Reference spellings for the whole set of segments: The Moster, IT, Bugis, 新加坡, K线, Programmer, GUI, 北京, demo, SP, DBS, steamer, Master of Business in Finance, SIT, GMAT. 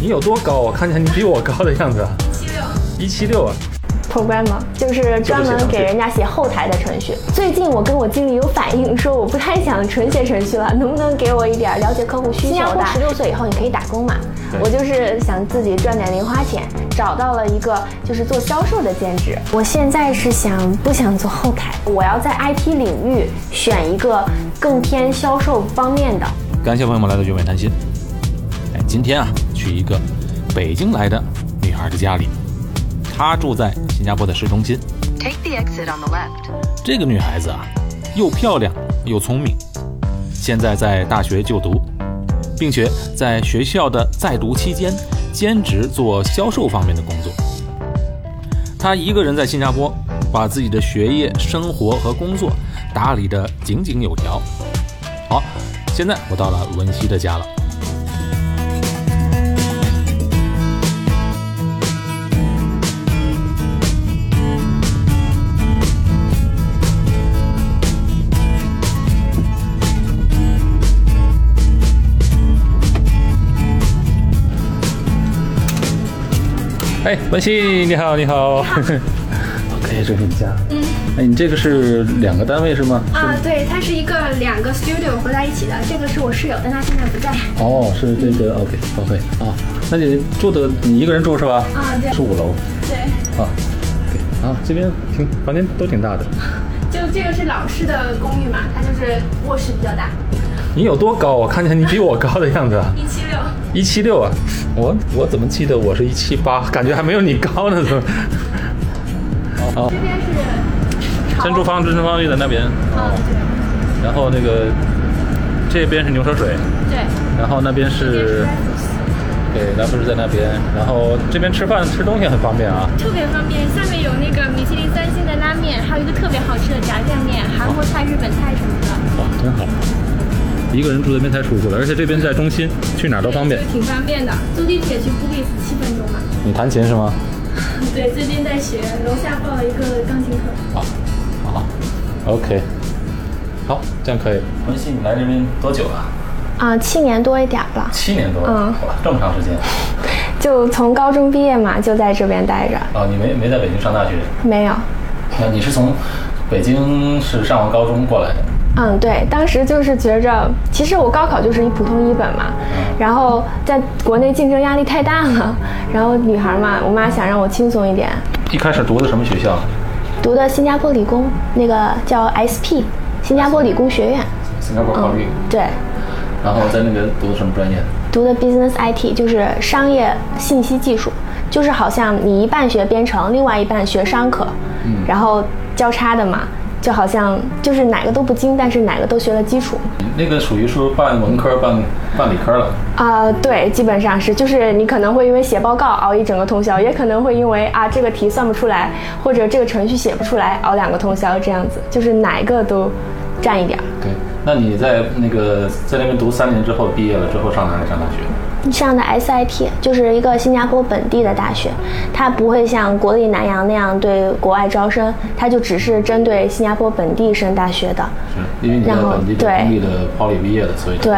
你有多高？我看见你比我高的样子。176啊。Programmer 就是专门给人家写后台的程序。最近我跟我经理有反映说，我不太想纯写程序了，能不能给我一点了解客户需求的？新加坡16岁以后你可以打工嘛，我就是想自己赚点零花钱，找到了一个就是做销售的兼职。我现在是不想做后台，我要在 IT 领域选一个更偏销售方面的。感谢朋友们来到绝美谈心。今天啊，去一个北京来的女孩的家里。她住在新加坡的市中心。Take the exit on the left。这个女孩子啊，又漂亮又聪明，现在在大学就读，并且在学校的在读期间兼职做销售方面的工作。她一个人在新加坡，把自己的学业、生活和工作打理得井井有条。好，现在我到了文熙的家了。哎，文熙，你好，你好。OK， 这是你家。嗯。哎，你这个是两个单位是吗？啊，对，它是两个 studio 合在一起的。这个是我室友，但他现在不在。哦，是这个 OK 啊。那你一个人住是吧？啊，对。是5楼。对。啊，对啊，这边房间都挺大的。就这个是老式的公寓嘛，它就是卧室比较大。你有多高？我看见你比我高的样子。176啊！我怎么记得我是178，感觉还没有你高呢，怎么？哦，这边是珍珠坊就在那边。哦，对。然后那个这边是牛车水。对。然后那边是，对，咱们是在那边。然后这边吃饭吃东西很方便啊，特别方便。下面有那个米其林3星的拉面，还有一个特别好吃的炸酱面，韩国菜、日本菜什么的。哇，真好。一个人住这边太舒服了，而且这边在中心，去哪都方便，挺方便的。坐地铁去 Bugis 7分钟嘛。你弹琴是吗？对，最近在学，楼下报了一个钢琴课。好 ，OK， 好，这样可以。文熙，你来这边多久了？啊，7年多一点吧。7年多，哇，这么长时间。就从高中毕业嘛，就在这边待着。哦，你没在北京上大学？没有。那你是从北京是上完高中过来的？嗯，对，当时就是觉着，其实我高考就是一普通一本嘛，然后在国内竞争压力太大了，然后女孩嘛，我妈想让我轻松一点。一开始读的什么学校？读的新加坡理工，那个叫 SP， 新加坡理工学院。新加坡考虑。对。然后在那边读的什么专业？读的 Business IT， 就是商业信息技术，就是好像你一半学编程，另外一半学商科，然后交叉的嘛。就好像就是哪个都不精，但是哪个都学了基础。那个属于说半文科半理科了啊、对，基本上是，就是你可能会因为写报告熬一整个通宵，也可能会因为啊这个题算不出来，或者这个程序写不出来，熬2个通宵这样子，就是哪一个都占一点。对，那你在在那边读3年之后，毕业了之后上哪里上大学？上的 SIT 就是一个新加坡本地的大学，它不会像国立南洋那样对国外招生，它就只是针对新加坡本地升大学的。是因为你在本地公立的poly毕业的，所以对。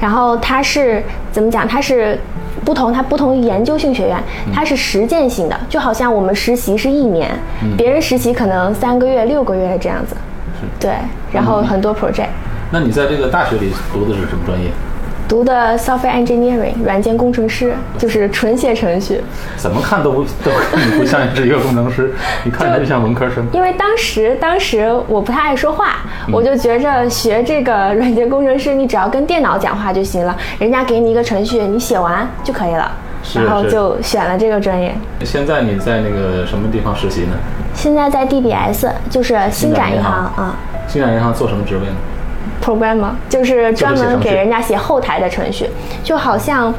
然后它是怎么讲？它是不同研究性学院，它是实践性的，就好像我们实习是1年，别人实习可能3个月、6个月这样子。对，然后很多 project。那你在这个大学里读的是什么专业？读的 software engineering 软件工程师，就是纯写程序，怎么看都不像是一个工程师，你看着就像文科生。因为当时我不太爱说话，我就觉着学这个软件工程师，你只要跟电脑讲话就行了，人家给你一个程序，你写完就可以了。然后就选了这个专业。现在你在那个什么地方实习呢？现在在 DBS， 就是星展银行啊。星展银行做什么职位呢？Programmer 就是专门给人家写后台的程序，就好像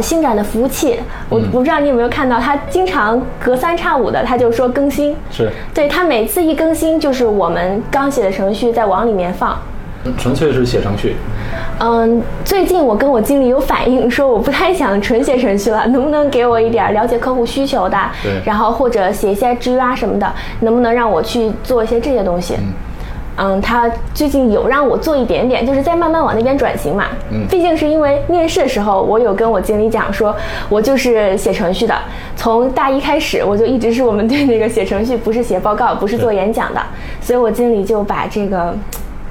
星展的服务器，我不知道你有没有看到，它经常隔3差5的，它就说更新。是，对，它每次一更新，就是我们刚写的程序在往里面放。纯粹是写程序。最近我跟我经理有反映说，我不太想纯写程序了，能不能给我一点了解客户需求的，然后或者写一些 GUI 什么的，能不能让我去做一些这些东西？他最近有让我做一点点，就是在慢慢往那边转型嘛。毕竟是因为面试的时候，我有跟我经理讲说，我就是写程序的，从大一开始我就一直是我们对那个写程序，不是写报告，不是做演讲的，所以我经理就把这个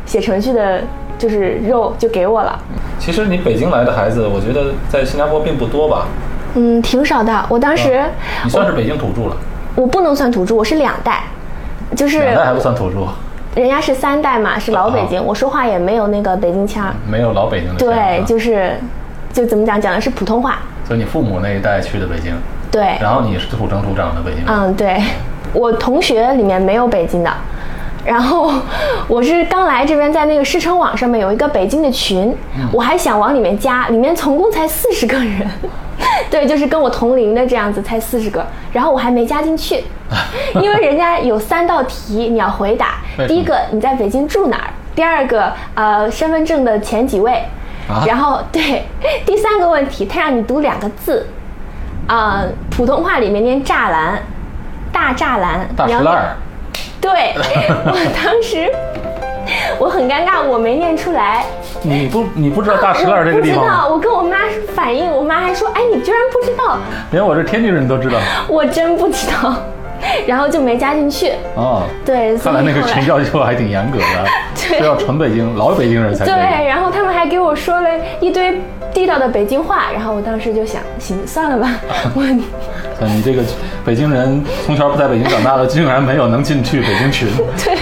写程序的就是肉就给我了。其实你北京来的孩子，我觉得在新加坡并不多吧？挺少的。我当时，你算是北京土著了？我不能算土著，我是两代，就是两代还不算土著。人家是三代嘛，是老北京，我说话也没有那个北京腔，没有老北京的腔。对，就怎么讲的是普通话。所以你父母那一代去的北京，对，然后你是土生土长的北京人。对，我同学里面没有北京的，然后我是刚来这边，在那个师承网上面有一个北京的群，我还想往里面加，里面总共才40个人。对，就是跟我同龄的这样子，才40个，然后我还没加进去，因为人家有3道题你要回答，第一个你在北京住哪儿，第二个身份证的前几位，然后对第3个问题，他让你读2个字，普通话里面念栅栏，大栅栏，大栅栏。对，我当时我很尴尬，我没念出来。你不知道大石栏这个地方吗？我不知道，我跟我妈反映，我妈还说，哎，你居然不知道？连我这天津人都知道。我真不知道，然后就没加进去。对，看来那个群要求还挺严格的，要纯北京老北京人才可以。对，然后他们还给我说了一堆地道的北京话，然后我当时就想，行，算了吧。你这个北京人从小不在北京长大的，竟然没有能进去北京群。对，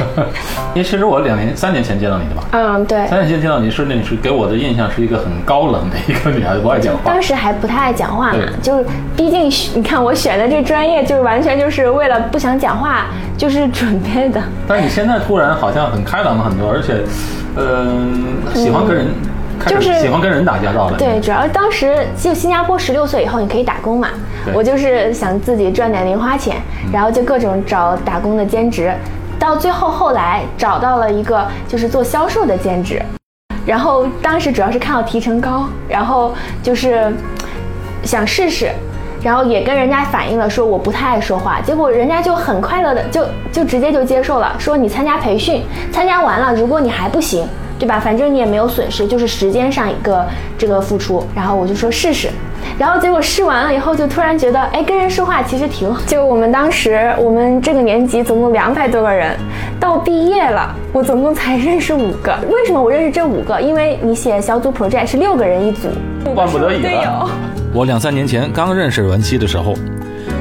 因为其实我3年前见到你的吧。对，3年前见到你是给我的印象是一个很高冷的一个女孩子，不爱讲话。当时还不太爱讲话嘛，就是毕竟你看我选的这专业，就是完全就是为了不想讲话就是准备的。但是你现在突然好像很开朗了很多，而且，喜欢跟人。就是喜欢跟人打交道的。对，主要当时就新加坡16岁以后你可以打工嘛，我就是想自己赚点零花钱，然后就各种找打工的兼职，到最后后来找到了一个就是做销售的兼职，然后当时主要是看到提成高，然后就是想试试，然后也跟人家反映了说我不太爱说话，结果人家就很快乐的就直接就接受了，说你参加培训，参加完了如果你还不行，对吧？反正你也没有损失，就是时间上一个这个付出。然后我就说试试，然后结果试完了以后，就突然觉得，哎，跟人说话其实挺好。就我们当时我们这个年级总共200多个人，到毕业了我总共才认识5个。为什么我认识这5个？因为你写小组 project 是6个人一组，万不得已了。我2、3年前刚认识文七的时候，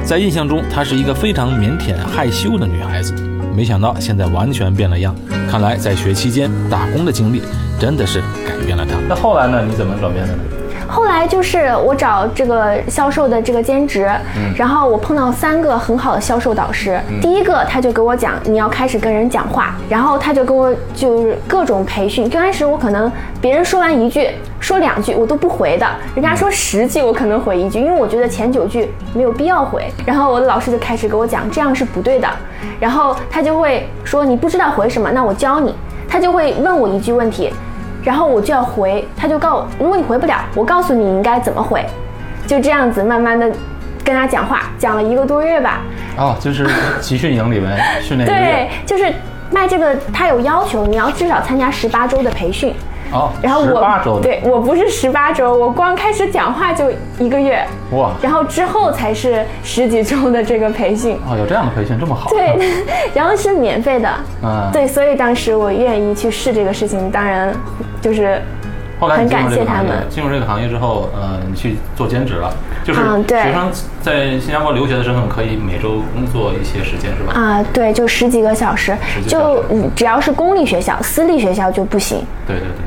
在印象中她是一个非常腼腆害羞的女孩子。没想到现在完全变了样，看来在学期间打工的经历真的是改变了他。那后来呢？你怎么转变的呢？后来就是我找这个销售的这个兼职，然后我碰到3个很好的销售导师。第一个他就给我讲，你要开始跟人讲话，然后他就给我就是各种培训。刚开始我可能别人说完一句说2句我都不回的，人家说10句我可能回1句，因为我觉得前9句没有必要回。然后我的老师就开始给我讲，这样是不对的，然后他就会说你不知道回什么，那我教你。他就会问我一句问题，然后我就要回，他就告我，如果你回不了，我告诉你应该怎么回，就这样子慢慢的跟他讲话，讲了1个多月吧。就是集训营里面训练。对，就是卖这个，他有要求，你要至少参加18周的培训。然后18周。对，我不是18周，我光开始讲话就1个月。哇！然后之后才是10几周的这个培训。有这样的培训，这么好。对，然后是免费的。对，所以当时我愿意去试这个事情，当然。就是很感谢他们。进入这个行业之后，你去做兼职了，就是学生在新加坡留学的身份可以每周工作一些时间，是吧？对，就10几个小时，就只要是公立学校，私立学校就不行。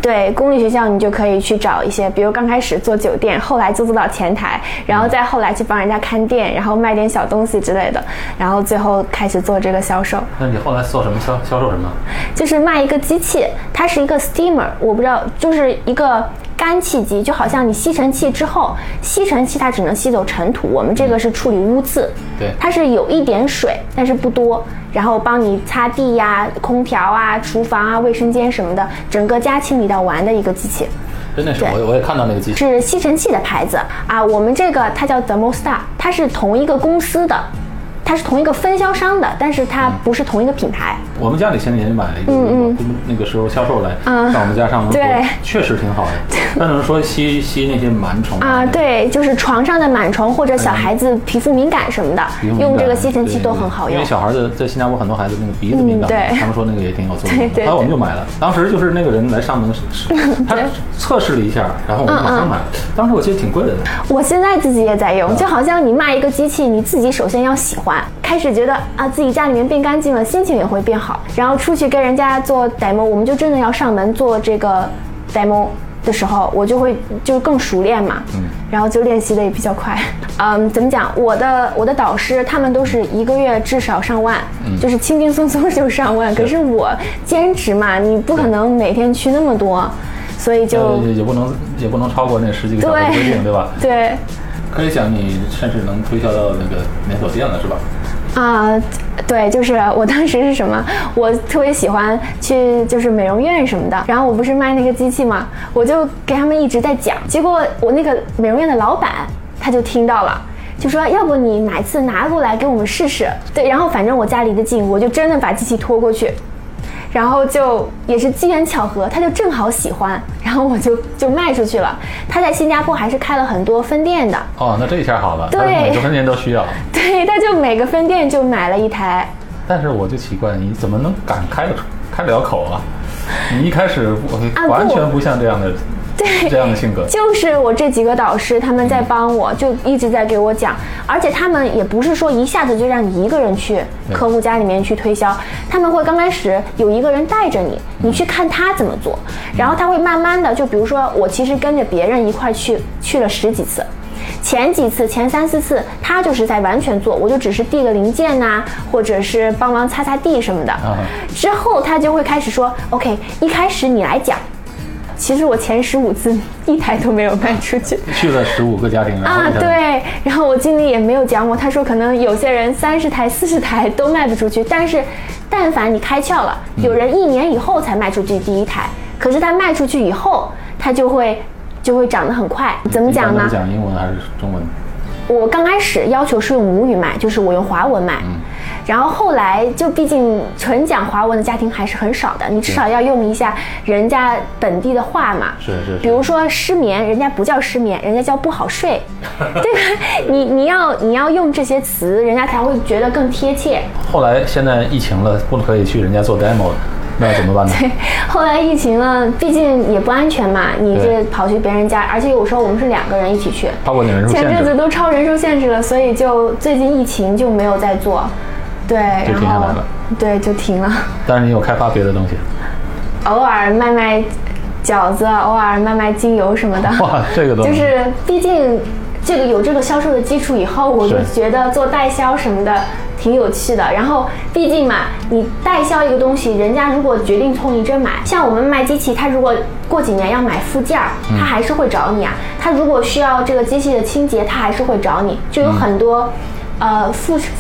对，公立学校你就可以去找一些，比如刚开始做酒店，后来就做到前台，然后再后来去帮人家看店，然后卖点小东西之类的，然后最后开始做这个销售。那你后来做什么销售什么？就是卖一个机器，它是一个 steamer， 我不知道，就是一个干气机，就好像你吸尘器之后，吸尘器它只能吸走尘土，我们这个是处理污渍。对，它是有一点水，但是不多，然后帮你擦地呀、空调啊、厨房啊、卫生间什么的，整个家清理到完的一个机器。真的是，我也看到那个机器是吸尘器的牌子啊。我们这个它叫 The Moster， 它是同一个公司的，它是同一个分销商的，但是它不是同一个品牌。我们家里前几年就买了一个，那个时候销售来到我们家上门，对，确实挺好的。那只能说吸那些螨虫啊，对，就是床上的螨虫或者小孩子皮肤敏感什么的，用这个吸尘器都很好用。因为小孩子在新加坡很多孩子那个鼻子敏感，他们说那个也挺有作用的，然后我们就买了。当时就是那个人来上门，他测试了一下，然后我们马上买了。当时我记得挺贵的。我现在自己也在用，就好像你卖一个机器，你自己首先要喜欢，开始觉得啊自己家里面变干净了，心情也会变好。然后出去跟人家做 demo， 我们就真的要上门做这个 demo 的时候，我就会就更熟练嘛，然后就练习的也比较快。怎么讲？我的导师他们都是一个月至少上万，就是轻轻松松就上万。可是我兼职嘛，你不可能每天去那么多，所以就也不能超过那10几个小时规定，对吧？对。可以讲，你甚至能推销到那个连锁店了，是吧？啊，对，就是我当时是什么，我特别喜欢去就是美容院什么的，然后我不是卖那个机器嘛，我就给他们一直在讲，结果我那个美容院的老板他就听到了，就说要不你哪次拿过来给我们试试。对，然后反正我家离得近，我就真的把机器拖过去，然后就也是机缘巧合，他就正好喜欢，然后我就卖出去了。他在新加坡还是开了很多分店的。哦，那这一下好了，对，每个分店都需要。对，他就每个分店就买了一台。但是我就奇怪，你怎么能敢开得了口啊？你一开始完全不像这样的。对，这样的性格就是我这几个导师他们在帮我，就一直在给我讲，而且他们也不是说一下子就让你一个人去客户家里面去推销，他们会刚开始有一个人带着你，你去看他怎么做，然后他会慢慢的，就比如说我其实跟着别人一块去了10几次，前3、4次他就是在完全做，我就只是递个零件呐，或者是帮忙擦擦地什么的，之后他就会开始说 OK， 一开始你来讲。其实我前15次一台都没有卖出去，去了15个家庭啊，对。然后我经理也没有讲我，他说可能有些人30台、40台都卖不出去，但是但凡你开窍了，有人1年以后才卖出去第一台，可是他卖出去以后，他就会涨得很快。怎么讲呢？你讲英文还是中文？我刚开始要求是用母语卖，就是我用华文卖。然后后来就毕竟纯讲华文的家庭还是很少的，你至少要用一下人家本地的话嘛。是。比如说失眠，人家不叫失眠，人家叫不好睡，对吧？你要用这些词，人家才会觉得更贴切。后来现在疫情了，不可以去人家做 demo 了，那怎么办呢？对，后来疫情了，毕竟也不安全嘛，你这跑去别人家，而且有时候我们是2个人一起去，超过你人数限制，前阵子都超人数限制了，所以就最近疫情就没有再做。对，就停下来了。对，就停了。但是你有开发别的东西？偶尔卖饺子，偶尔卖精油什么的。哇，这个东西就是毕竟这个有这个销售的基础以后，我就觉得做代销什么的挺有趣的。然后毕竟嘛，你代销一个东西，人家如果决定从你这买，像我们卖机器，他如果过几年要买附件，他还是会找你啊。他如果需要这个机器的清洁，他还是会找你，就有很多。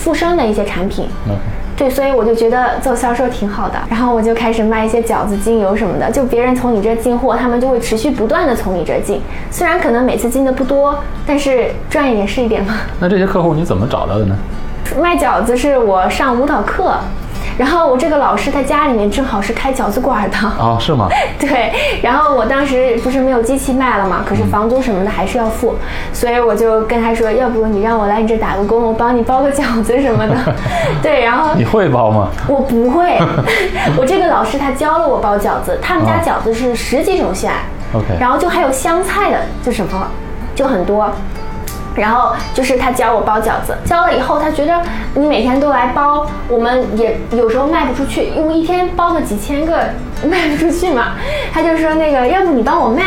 附生的一些产品，对，所以我就觉得做销售挺好的。然后我就开始卖一些饺子、精油什么的，就别人从你这进货，他们就会持续不断的从你这进，虽然可能每次进的不多，但是赚一点是一点嘛。那这些客户你怎么找到的呢？卖饺子是我上舞蹈课，然后我这个老师他家里面正好是开饺子馆的。哦，是吗？对，然后我当时不是没有机器卖了嘛，可是房租什么的还是要付，所以我就跟他说，要不你让我来你这打个工，我帮你包个饺子什么的。对，然后你会包吗？我不会。我这个老师他教了我包饺子，他们家饺子是10几种馅，然后就还有香菜的，就什么就很多。然后就是他教我包饺子，教了以后他觉得你每天都来包，我们也有时候卖不出去，因为一天包个几千个卖不出去嘛，他就说那个要不你帮我卖，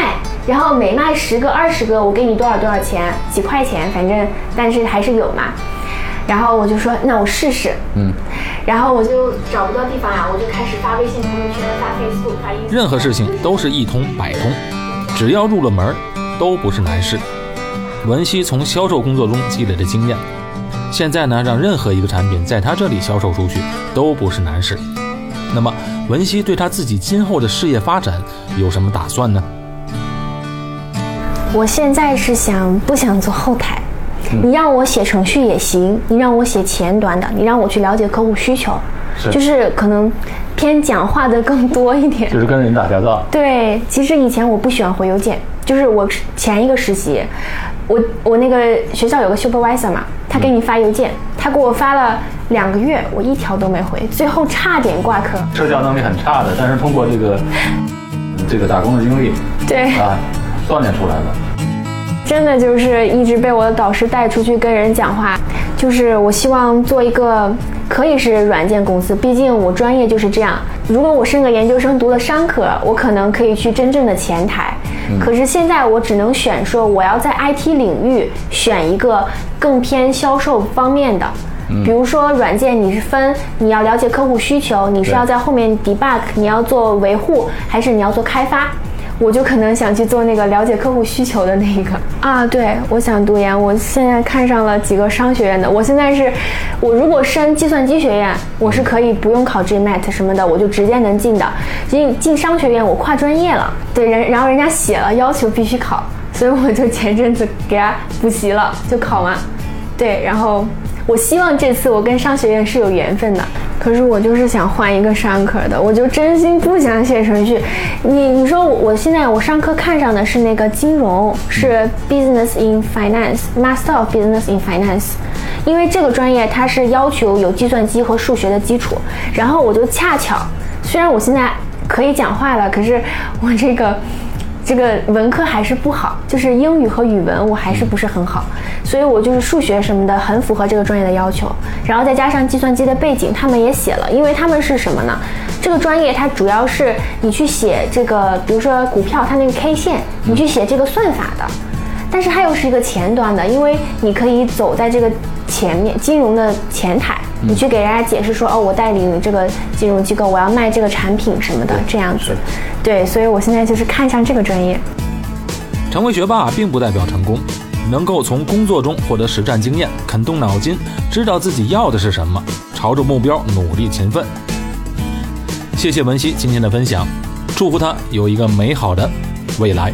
然后每卖10个、20个我给你多少钱，几块钱，反正但是还是有嘛。然后我就说那我试试，然后我就找不到地方啊，我就开始发微信朋友圈、发 Facebook、发 Instagram。 任何事情都是一通百通，只要入了门都不是难事。文熙从销售工作中积累的经验，现在呢，让任何一个产品在他这里销售出去都不是难事。那么文熙对他自己今后的事业发展有什么打算呢？我现在是不想做后台，你让我写程序也行，你让我写前端的，你让我去了解客户需求，就是可能偏讲话的更多一点，就是跟人打交道。对，其实以前我不喜欢回邮件，就是我前一个实习，我那个学校有个 supervisor 嘛，他给你发邮件，他给我发了2个月，我一条都没回，最后差点挂科。社交能力很差的，但是通过这个打工的经历，对啊，锻炼出来的。真的就是一直被我的导师带出去跟人讲话，就是我希望做一个可以是软件公司，毕竟我专业就是这样。如果我升个研究生读了商科，我可能可以去真正的前台，可是现在我只能选说我要在 IT 领域选一个更偏销售方面的。比如说软件你是分你要了解客户需求，你是要在后面 debug， 你要做维护，还是你要做开发，我就可能想去做那个了解客户需求的那个啊。对，我想读研，我现在看上了几个商学院的。我现在是，我如果升计算机学院，我是可以不用考 GMAT 什么的，我就直接能进的。进商学院，我跨专业了。对，然后人家写了要求必须考，所以我就前阵子给他补习了，就考嘛。对，然后我希望这次我跟商学院是有缘分的。可是我就是想换一个商科的，我就真心不想写程序。你说我现在我上课看上的是那个金融，是 Business in Finance Master of Business in Finance， 因为这个专业它是要求有计算机和数学的基础。然后我就恰巧，虽然我现在可以讲话了，可是我这个文科还是不好，就是英语和语文我还是不是很好，所以我就是数学什么的很符合这个专业的要求，然后再加上计算机的背景他们也写了。因为他们是什么呢，这个专业它主要是你去写这个，比如说股票它那个 K 线，你去写这个算法的，但是它又是一个前端的，因为你可以走在这个前面金融的前台，你去给人家解释说，哦，我带领这个金融机构，我要卖这个产品什么的，这样子。对，所以我现在就是看上这个专业。成为学霸并不代表成功，能够从工作中获得实战经验，肯动脑筋，知道自己要的是什么，朝着目标努力勤奋。谢谢文熙今天的分享，祝福他有一个美好的未来。